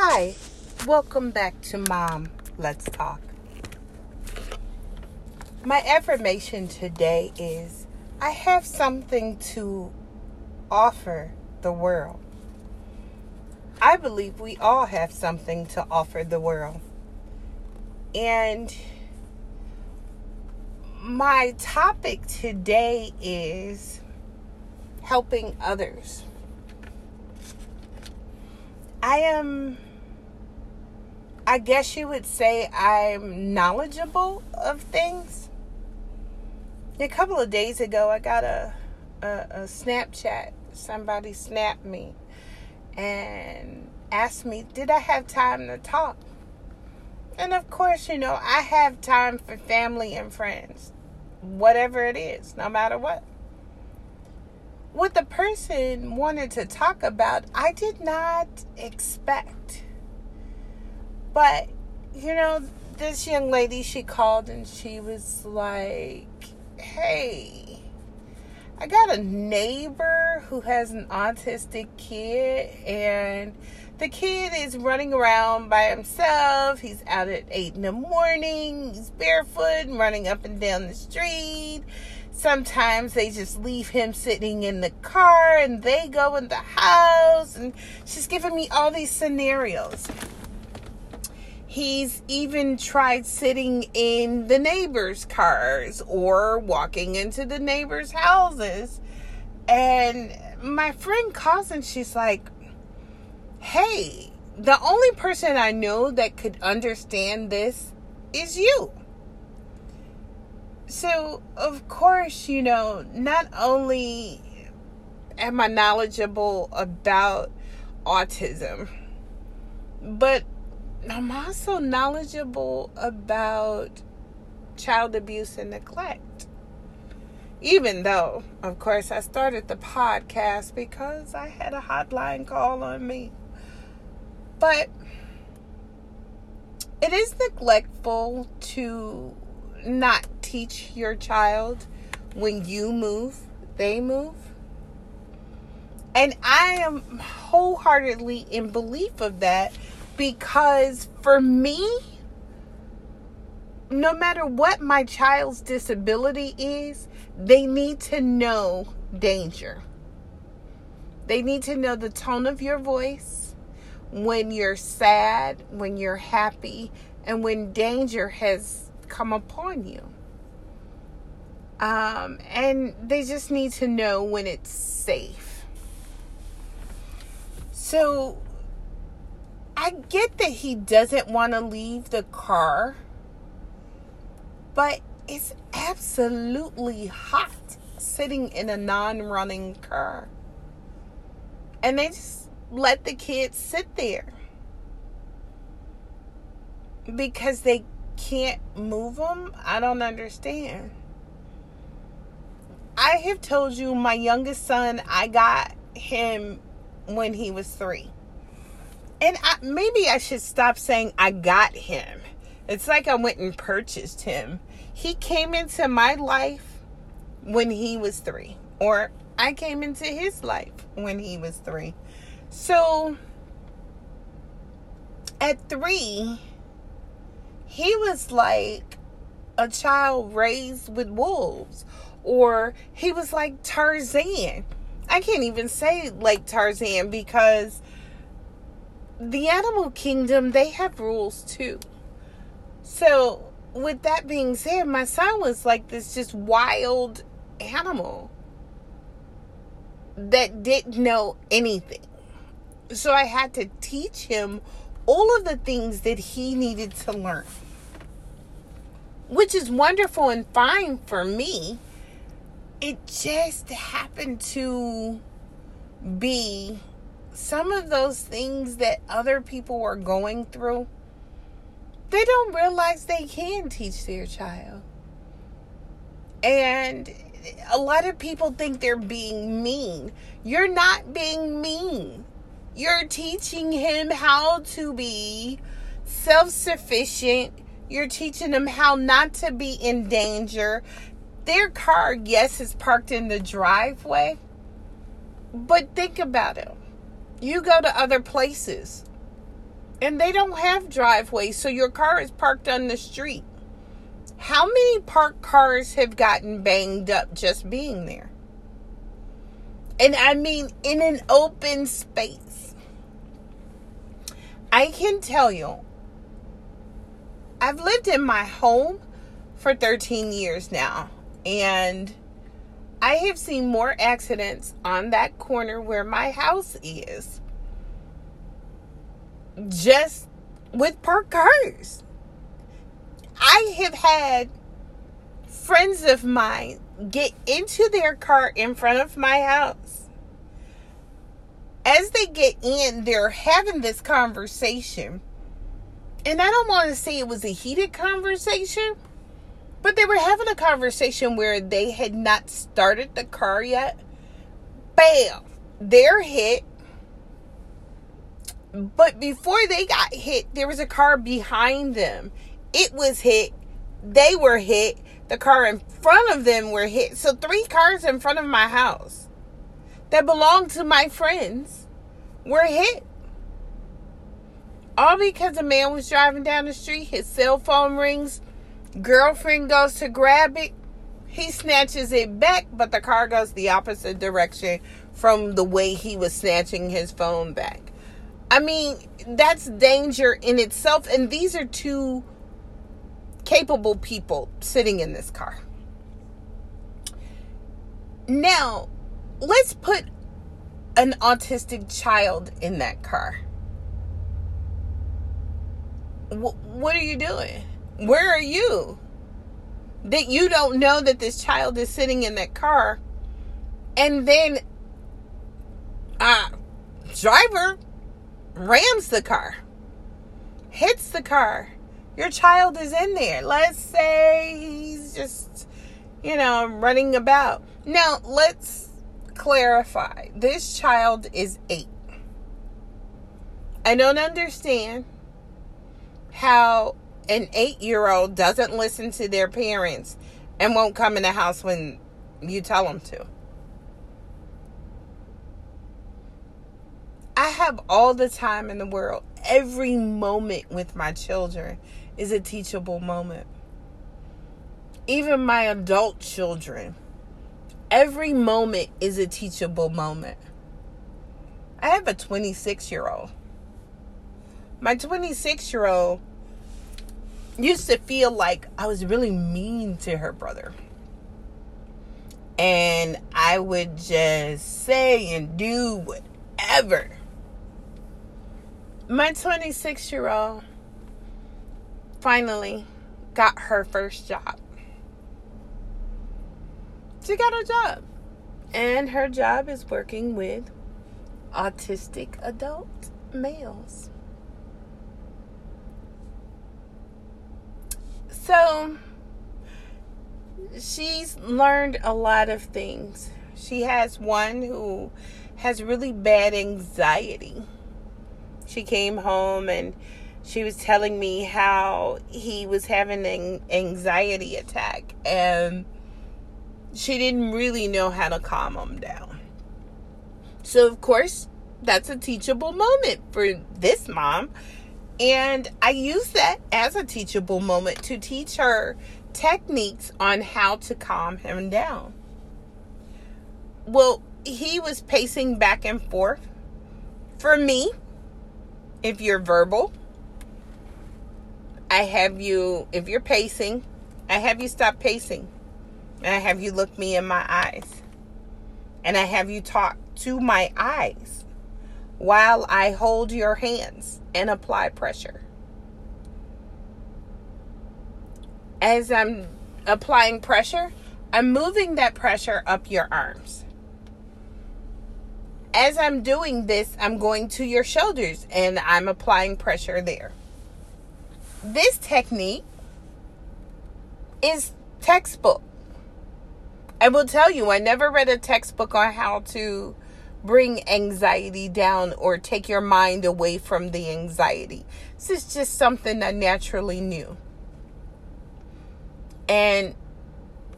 Hi, welcome back to Mom Let's Talk. My affirmation today is, I have something to offer the world. I believe we all have something to offer the world. And my topic today is helping others. I guess you would say I'm knowledgeable of things. A couple of days ago, I got a Snapchat. Somebody snapped me and asked me, did I have time to talk? And of course, I have time for family and friends, whatever it is, no matter what. What the person wanted to talk about, I did not expect. But, this young lady, she called and she was like, hey, I got a neighbor who has an autistic kid, and the kid is running around by himself. He's out at 8 in the morning. He's barefoot and running up and down the street. Sometimes they just leave him sitting in the car and they go in the house. And she's giving me all these scenarios. He's even tried sitting in the neighbors' cars or walking into the neighbors' houses. And my friend calls and she's like, hey, the only person I know that could understand this is you. So, of course, not only am I knowledgeable about autism, but I'm also knowledgeable about child abuse and neglect. Even though, of course, I started the podcast because I had a hotline call on me. But it is neglectful to not teach your child when you move, they move. And I am wholeheartedly in belief of that, because for me, no matter what my child's disability is, they need to know danger. They need to know the tone of your voice when you're sad, when you're happy, and when danger has come upon you. And they just need to know when it's safe. So I get that he doesn't want to leave the car, but it's absolutely hot sitting in a non-running car. And they just let the kids sit there because they can't move them? I don't understand. I have told you my youngest son, I got him when he was 3. And maybe I should stop saying I got him. It's like I went and purchased him. He came into my life when he was 3. Or I came into his life when he was 3. So, at 3... he was like a child raised with wolves, or he was like Tarzan. I can't even say like Tarzan because the animal kingdom, they have rules too. So with that being said, my son was like this just wild animal that didn't know anything. So I had to teach him all of the things that he needed to learn, which is wonderful and fine for me. It just happened to be some of those things that other people are going through. They don't realize they can teach their child. And a lot of people think they're being mean. You're not being mean. You're teaching him how to be self-sufficient. You're teaching him how not to be in danger. Their car, yes, is parked in the driveway. But think about it. You go to other places. And they don't have driveways, so your car is parked on the street. How many parked cars have gotten banged up just being there? And I mean, in an open space. I can tell you, I've lived in my home for 13 years now, and I have seen more accidents on that corner where my house is, just with parked cars. I have had friends of mine get into their car in front of my house. As they get in, they're having this conversation. And I don't want to say it was a heated conversation, but they were having a conversation where they had not started the car yet. Bam! They're hit. But before they got hit, there was a car behind them. It was hit. They were hit. The car in front of them were hit. So 3 cars in front of my house that belonged to my friends were hit. All because a man was driving down the street. His cell phone rings. Girlfriend goes to grab it. He snatches it back, but the car goes the opposite direction from the way he was snatching his phone back. I mean, that's danger in itself. And these are 2 capable people sitting in this car. Now, let's put an autistic child in that car. What are you doing? Where are you? That you don't know that this child is sitting in that car. And then, driver rams the car, hits the car. Your child is in there. Let's say he's just, running about. Now, let's clarify. This child is 8. I don't understand how an 8-year-old doesn't listen to their parents and won't come in the house when you tell them to. I have all the time in the world. Every moment with my children is a teachable moment. Even my adult children. Every moment is a teachable moment. I have a 26-year-old. My 26-year-old used to feel like I was really mean to her brother. And I would just say and do whatever. My 26-year-old finally got her first job. She got a job. And her job is working with autistic adult males. So, she's learned a lot of things. She has one who has really bad anxiety. She came home and she was telling me how he was having an anxiety attack. And she didn't really know how to calm him down. So, of course, that's a teachable moment for this mom. And I use that as a teachable moment to teach her techniques on how to calm him down. Well, he was pacing back and forth. For me, if you're verbal, if you're pacing, I have you stop pacing. And I have you look me in my eyes. And I have you talk to my eyes while I hold your hands and apply pressure. As I'm applying pressure, I'm moving that pressure up your arms. As I'm doing this, I'm going to your shoulders and I'm applying pressure there. This technique is textbook. I will tell you, I never read a textbook on how to bring anxiety down or take your mind away from the anxiety. This is just something I naturally knew. And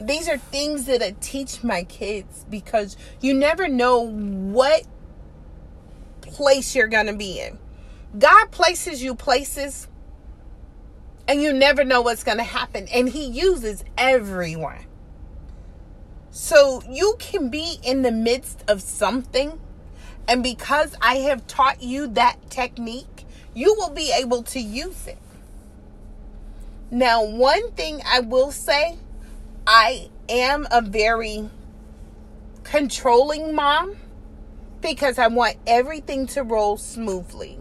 these are things that I teach my kids because you never know what place you're going to be in. God places you places and you never know what's going to happen. And he uses everyone. So you can be in the midst of something. And because I have taught you that technique, you will be able to use it. Now, one thing I will say, I am a very controlling mom because I want everything to roll smoothly.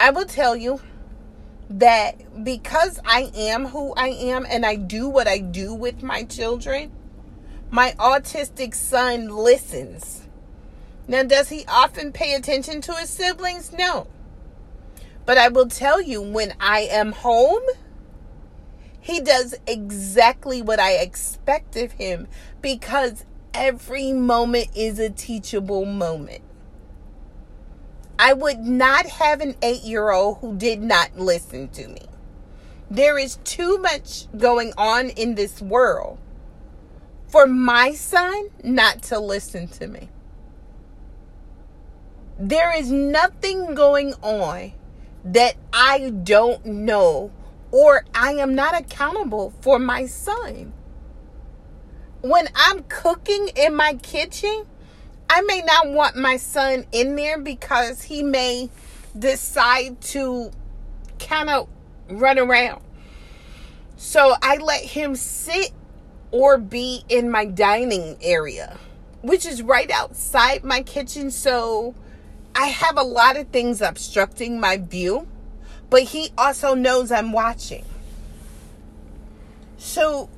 I will tell you that because I am who I am and I do what I do with my children, my autistic son listens. Now, does he often pay attention to his siblings? No. But I will tell you, when I am home, he does exactly what I expect of him because every moment is a teachable moment. I would not have an 8-year-old who did not listen to me. There is too much going on in this world for my son not to listen to me. There is nothing going on that I don't know or I am not accountable for my son. When I'm cooking in my kitchen, I may not want my son in there because he may decide to kind of run around. So I let him sit or be in my dining area, which is right outside my kitchen. So I have a lot of things obstructing my view, but he also knows I'm watching. So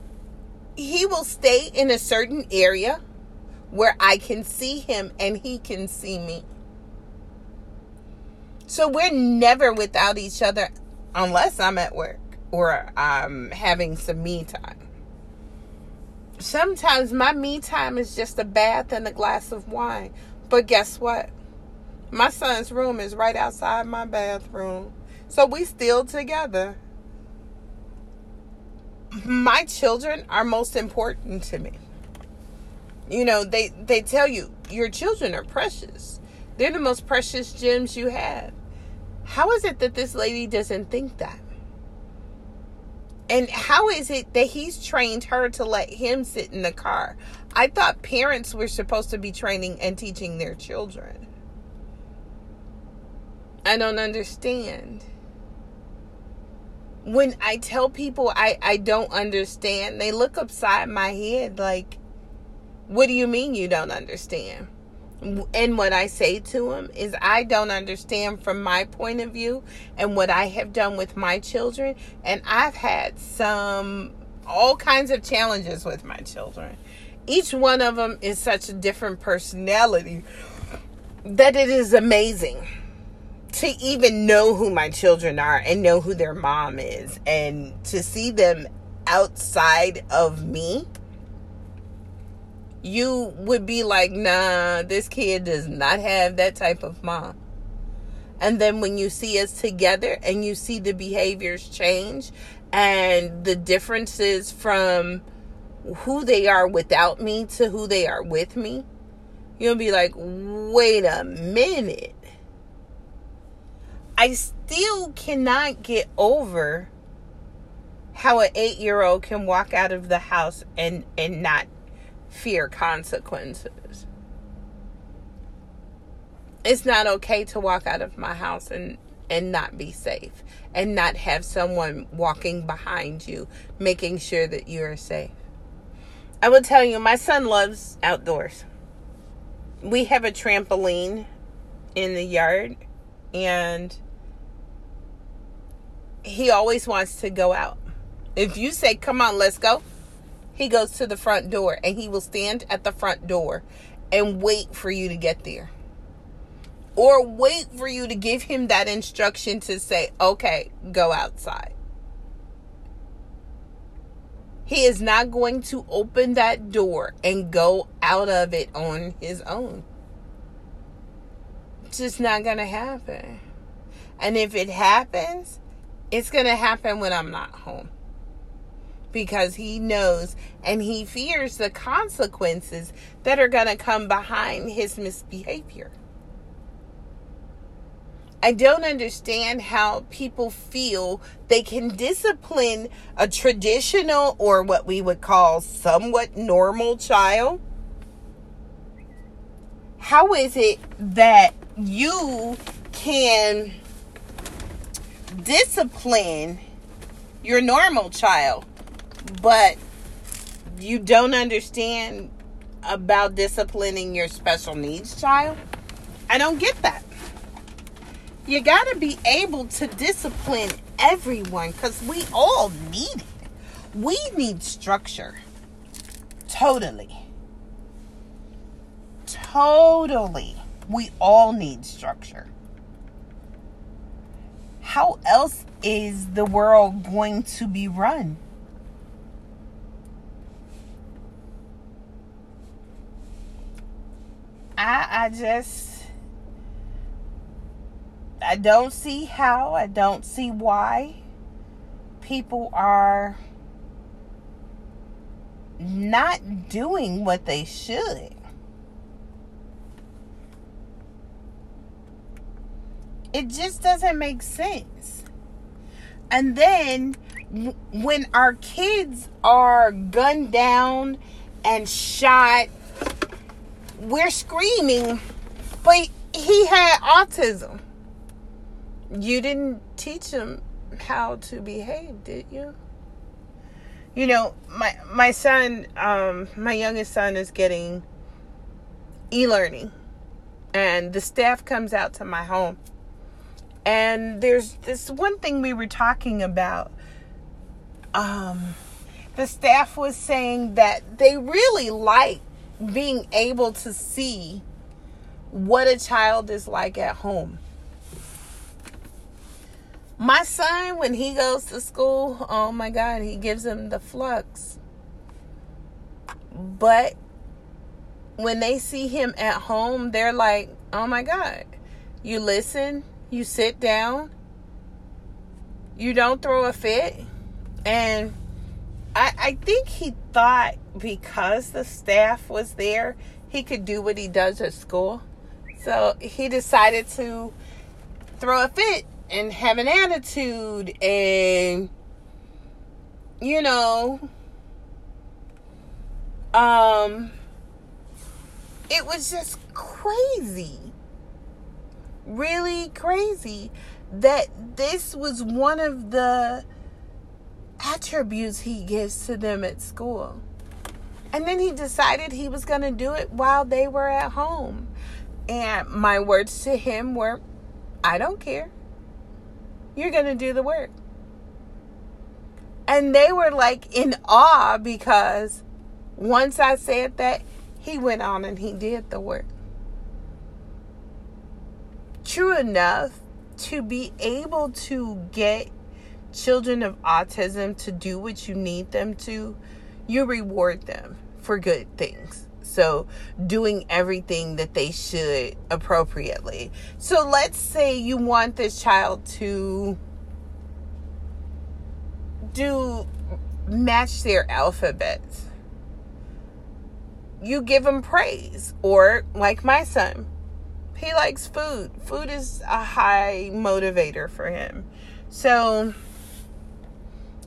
he will stay in a certain area where I can see him and he can see me. So we're never without each other unless I'm at work or I'm having some me time. Sometimes my me time is just a bath and a glass of wine. But guess what? My son's room is right outside my bathroom. So we still together. My children are most important to me. You know, they tell you, your children are precious. They're the most precious gems you have. How is it that this lady doesn't think that? And how is it that he's trained her to let him sit in the car? I thought parents were supposed to be training and teaching their children. I don't understand. When I tell people I don't understand, they look upside my head like, what do you mean you don't understand? And what I say to him is, I don't understand from my point of view and what I have done with my children. And I've had all kinds of challenges with my children. Each one of them is such a different personality that it is amazing to even know who my children are and know who their mom is. And to see them outside of me, you would be like, nah, this kid does not have that type of mom. And then when you see us together and you see the behaviors change and the differences from who they are without me to who they are with me, you'll be like, wait a minute. I still cannot get over how an 8-year-old can walk out of the house and not fear consequences. It's not okay to walk out of my house and not be safe and not have someone walking behind you making sure that you are safe. I will tell you, my son loves outdoors. We have a trampoline in the yard and he always wants to go out. If you say, come on, let's go, he goes to the front door and he will stand at the front door and wait for you to get there. Or wait for you to give him that instruction to say, okay, go outside. He is not going to open that door and go out of it on his own. It's just not going to happen. And if it happens, it's going to happen when I'm not home. Because he knows and he fears the consequences that are going to come behind his misbehavior. I don't understand how people feel they can discipline a traditional or what we would call somewhat normal child. How is it that you can discipline your normal child, but you don't understand about disciplining your special needs child? I don't get that. You got to be able to discipline everyone because we all need it. We need structure. Totally. We all need structure. How else is the world going to be run? I don't see how, I don't see why people are not doing what they should. It just doesn't make sense. And then when our kids are gunned down and shot, we're screaming, but he had autism. You didn't teach him how to behave, did you? You know, my son, my youngest son is getting e-learning. And the staff comes out to my home. And there's this one thing we were talking about. The staff was saying that they really like being able to see what a child is like at home. My son, when he goes to school, oh my God, he gives him the flux. But when they see him at home, they're like, oh my God, you listen. You sit down, you don't throw a fit. And I think he thought because the staff was there, he could do what he does at school. So he decided to throw a fit and have an attitude and, you know, it was just crazy. Really crazy that this was one of the attributes he gives to them at school. And then he decided he was going to do it while they were at home. And my words to him were, I don't care. You're going to do the work. And they were like in awe because once I said that, he went on and he did the work. True enough, to be able to get children of autism to do what you need them to, you reward them for good things. So doing everything that they should appropriately. So let's say you want this child to match their alphabets. You give them praise, or like my son. He likes food. Food is a high motivator for him. So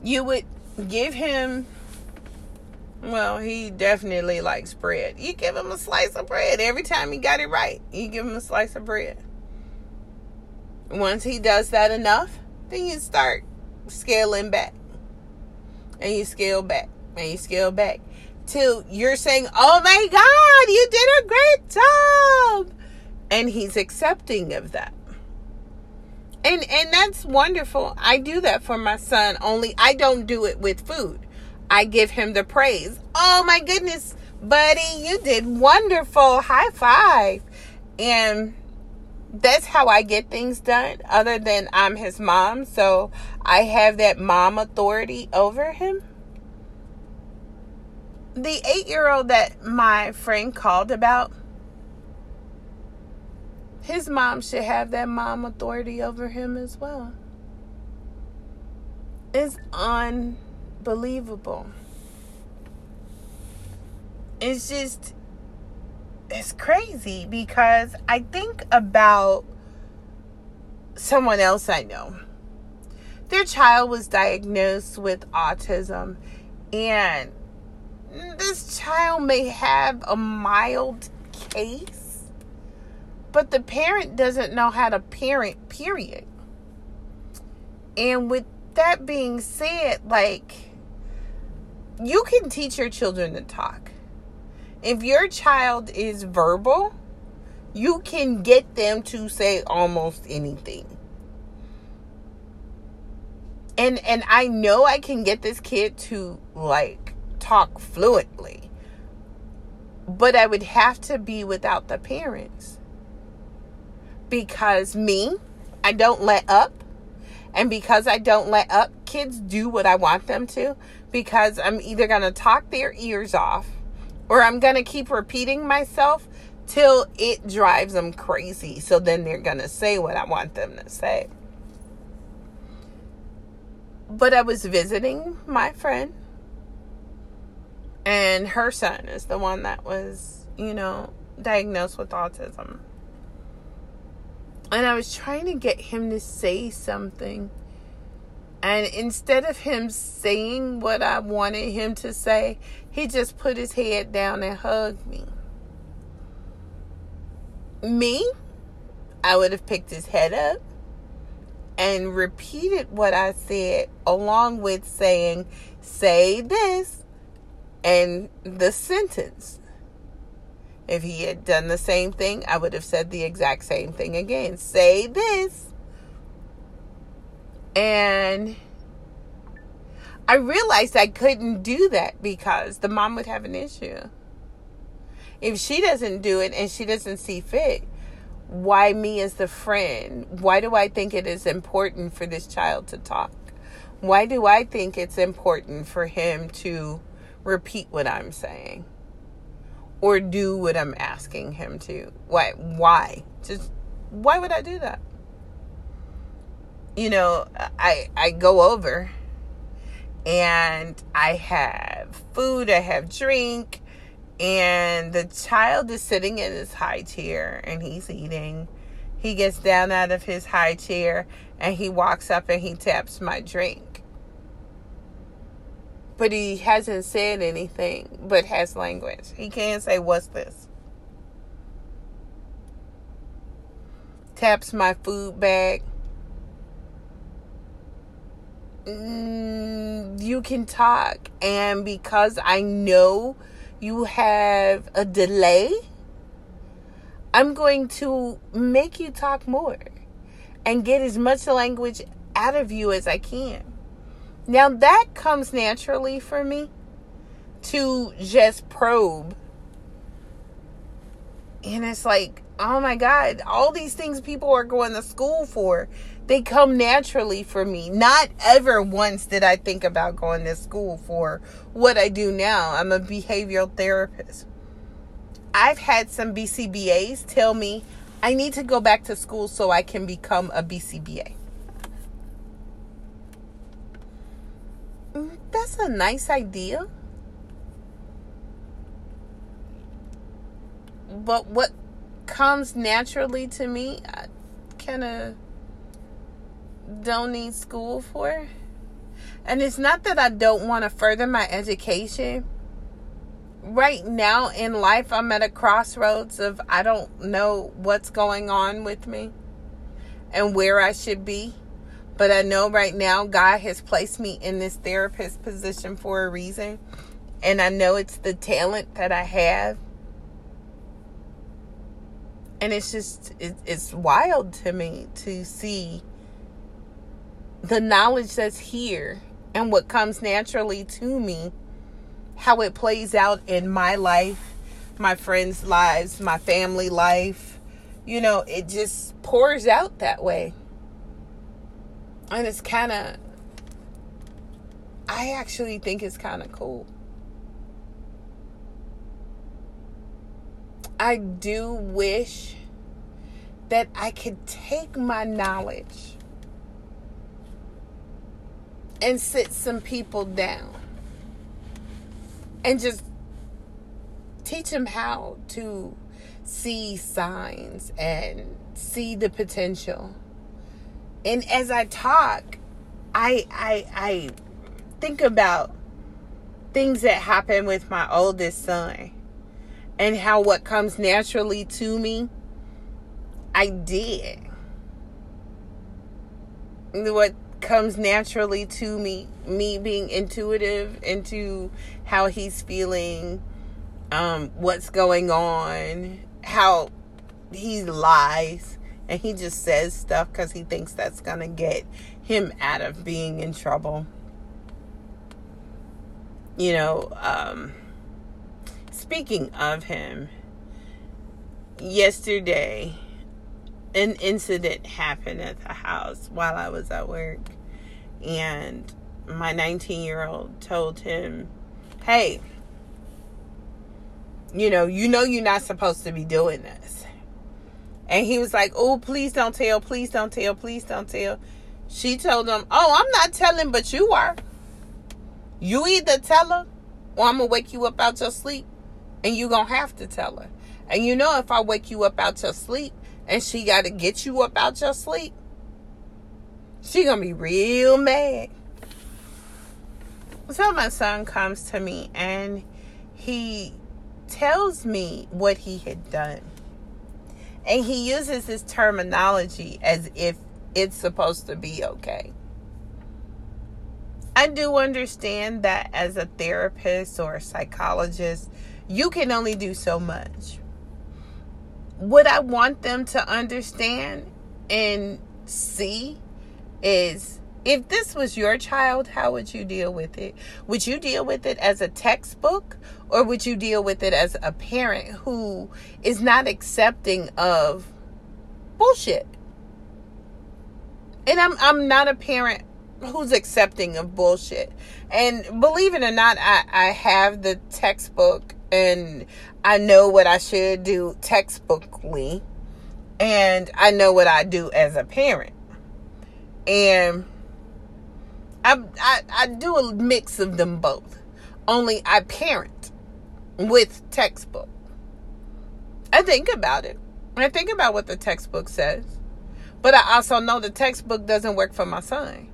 you would give him, well, he definitely likes bread. You give him a slice of bread. Every time he got it right, you give him a slice of bread. Once he does that enough, then you start scaling back. And you scale back. And you scale back. Till you're saying, oh my God, you did a great job. And he's accepting of that. And that's wonderful. I do that for my son, only I don't do it with food. I give him the praise. Oh my goodness, buddy, you did wonderful. High five. And that's how I get things done, other than I'm his mom. So I have that mom authority over him. The 8-year-old that my friend called about, his mom should have that mom authority over him as well. It's unbelievable. It's just, it's crazy because I think about someone else I know. Their child was diagnosed with autism, and this child may have a mild case, but the parent doesn't know how to parent, period. And with that being said, like, you can teach your children to talk. If your child is verbal, you can get them to say almost anything. And I know I can get this kid to, like, talk fluently. But I would have to be without the parents. Because me, I don't let up. And because I don't let up, kids do what I want them to. Because I'm either going to talk their ears off, or I'm going to keep repeating myself till it drives them crazy. So then they're going to say what I want them to say. But I was visiting my friend, and her son is the one that was, diagnosed with autism. And I was trying to get him to say something. And instead of him saying what I wanted him to say, he just put his head down and hugged me. Me, I would have picked his head up and repeated what I said, along with saying, say this, and the sentence. If he had done the same thing, I would have said the exact same thing again. Say this. And I realized I couldn't do that because the mom would have an issue. If she doesn't do it and she doesn't see fit, why me as the friend? Why do I think it is important for this child to talk? Why do I think it's important for him to repeat what I'm saying? Or do what I'm asking him to? Why? Just, why would I do that? I go over and I have food, I have drink, and the child is sitting in his high chair and he's eating. He gets down out of his high chair and he walks up and he taps my drink. But he hasn't said anything, but has language. He can't say, what's this? Taps my food bag. You can talk. And because I know you have a delay, I'm going to make you talk more and get as much language out of you as I can. Now that comes naturally for me to just probe. And it's like, oh my God, all these things people are going to school for, they come naturally for me. Not ever once did I think about going to school for what I do now. I'm a behavioral therapist. I've had some BCBAs tell me I need to go back to school so I can become a BCBA. That's a nice idea. But what comes naturally to me, I kind of don't need school for. And it's not that I don't want to further my education. Right now in life, I'm at a crossroads of I don't know what's going on with me and where I should be. But I know right now God has placed me in this therapist position for a reason. And I know it's the talent that I have. And it's just, it's wild to me to see the knowledge that's here and what comes naturally to me, how it plays out in my life, my friends' lives, my family life. It just pours out that way. And it's kind of, I actually think it's kind of cool. I do wish that I could take my knowledge and sit some people down and just teach them how to see signs and see the potential. And as I talk, I think about things that happened with my oldest son and how what comes naturally to me, I did. What comes naturally to me being intuitive into how he's feeling, what's going on, how he lies and he just says stuff because he thinks that's gonna get him out of being in trouble. You know, speaking of him, yesterday an incident happened at the house while I was at work, and my 19-year-old told him, hey, you know you're not supposed to be doing this. And he was like, oh, please don't tell, please don't tell, please don't tell. She told him, oh, I'm not telling, but you are. You either tell her or I'm going to wake you up out your sleep, and you're going to have to tell her. And you know if I wake you up out your sleep and she got to get you up out your sleep, she going to be real mad. So my son comes to me and he tells me what he had done. And he uses his terminology as if it's supposed to be okay. I do understand that as a therapist or a psychologist, you can only do so much. What I want them to understand and see is, if this was your child, how would you deal with it? Would you deal with it as a textbook, or would you deal with it as a parent who is not accepting of bullshit? And I'm not a parent who's accepting of bullshit. And believe it or not, I have the textbook and I know what I should do textbookly, and I know what I do as a parent. And I do a mix of them both. Only I parent with textbook. I think about it. I think about what the textbook says. But I also know the textbook doesn't work for my son.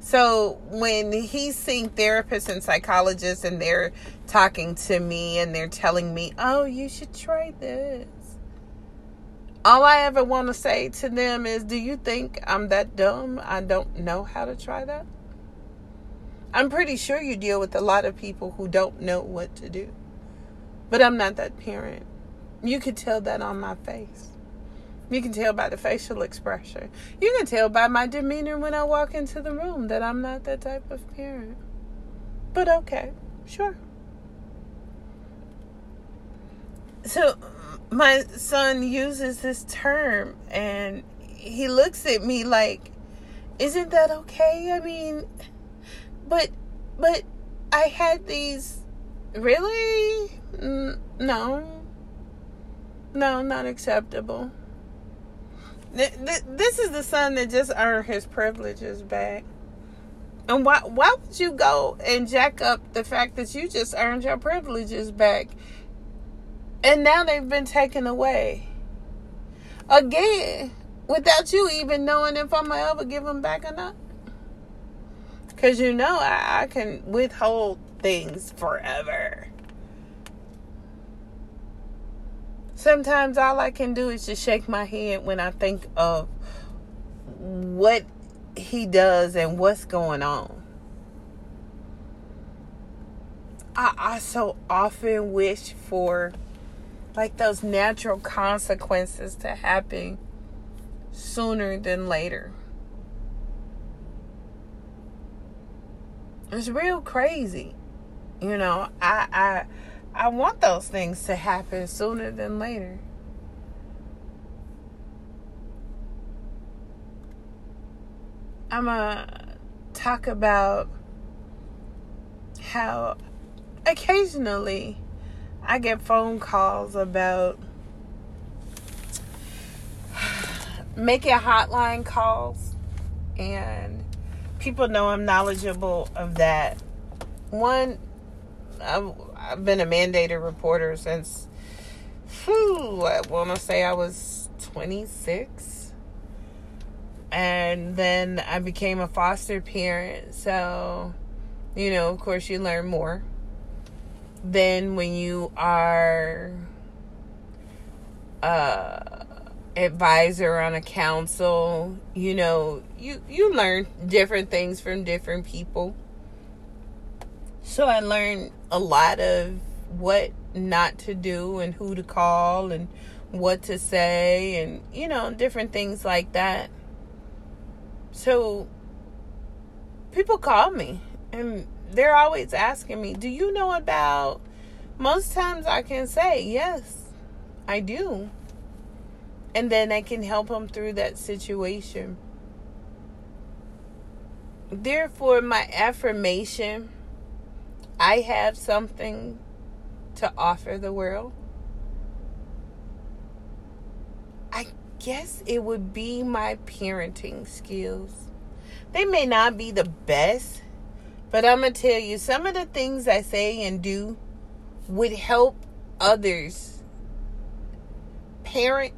So when he's seeing therapists and psychologists and they're talking to me and they're telling me, oh, you should try this, all I ever want to say to them is, do you think I'm that dumb? I don't know how to try that. I'm pretty sure you deal with a lot of people who don't know what to do. But I'm not that parent. You can tell that on my face. You can tell by the facial expression. You can tell by my demeanor when I walk into the room that I'm not that type of parent. But okay, sure. So my son uses this term and he looks at me like, isn't that okay? I mean, But I had these, really? No, not acceptable. This is the son that just earned his privileges back. And why would you go and jack up the fact that you just earned your privileges back? And now they've been taken away. Again, without you even knowing if I'm going to ever give them back or not. Because you know I can withhold things forever. Sometimes all I can do is just shake my head when I think of what he does and what's going on. I so often wish for like those natural consequences to happen sooner than later. It's real crazy. You know, I want those things to happen sooner than later. I'm going to talk about how occasionally I get phone calls about making hotline calls, and people know I'm knowledgeable of that. One, I've been a mandated reporter since, I want to say I was 26. And then I became a foster parent. So, you know, of course you learn more than when you are advisor on a council. You know, you learn different things from different people. So I learned a lot of what not to do and who to call and what to say and, you know, different things like that. So people call me and they're always asking me, do you know about, most times I can say, yes, I do. And then I can help them through that situation. Therefore, my affirmation, I have something to offer the world. I guess it would be my parenting skills. They may not be the best, but I'm going to tell you, some of the things I say and do would help others parent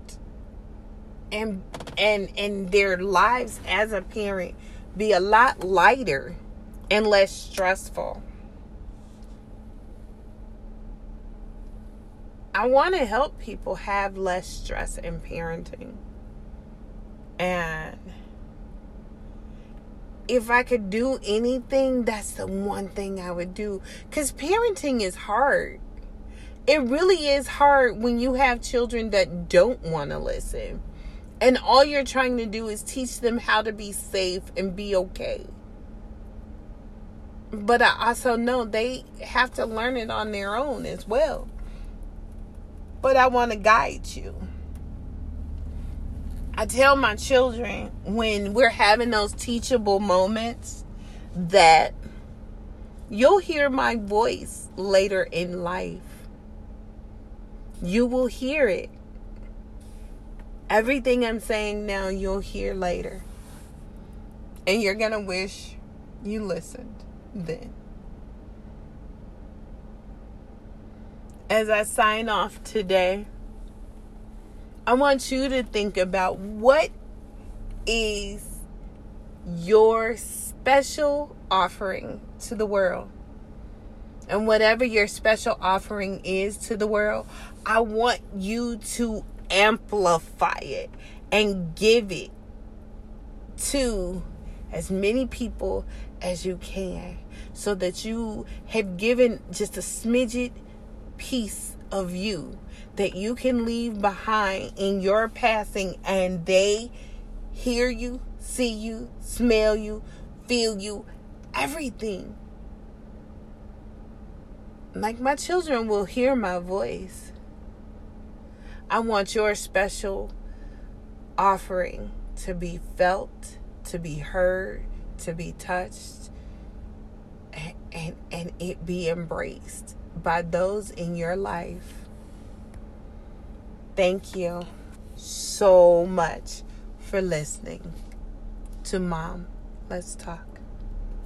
and their lives as a parent be a lot lighter and less stressful. I want to help people have less stress in parenting. And if I could do anything, that's the one thing I would do. Because parenting is hard. It really is hard when you have children that don't want to listen. And all you're trying to do is teach them how to be safe and be okay. But I also know they have to learn it on their own as well. But I want to guide you. I tell my children when we're having those teachable moments that you'll hear my voice later in life. You will hear it. Everything I'm saying now, you'll hear later. And you're going to wish you listened then. As I sign off today, I want you to think about what is your special offering to the world. And whatever your special offering is to the world, I want you to amplify it and give it to as many people as you can, so that you have given just a smidget piece of you that you can leave behind in your passing, and they hear you, see you, smell you, feel you, everything. Like my children will hear my voice. I want your special offering to be felt, to be heard, to be touched, and it be embraced by those in your life. Thank you so much for listening to Mom Let's Talk.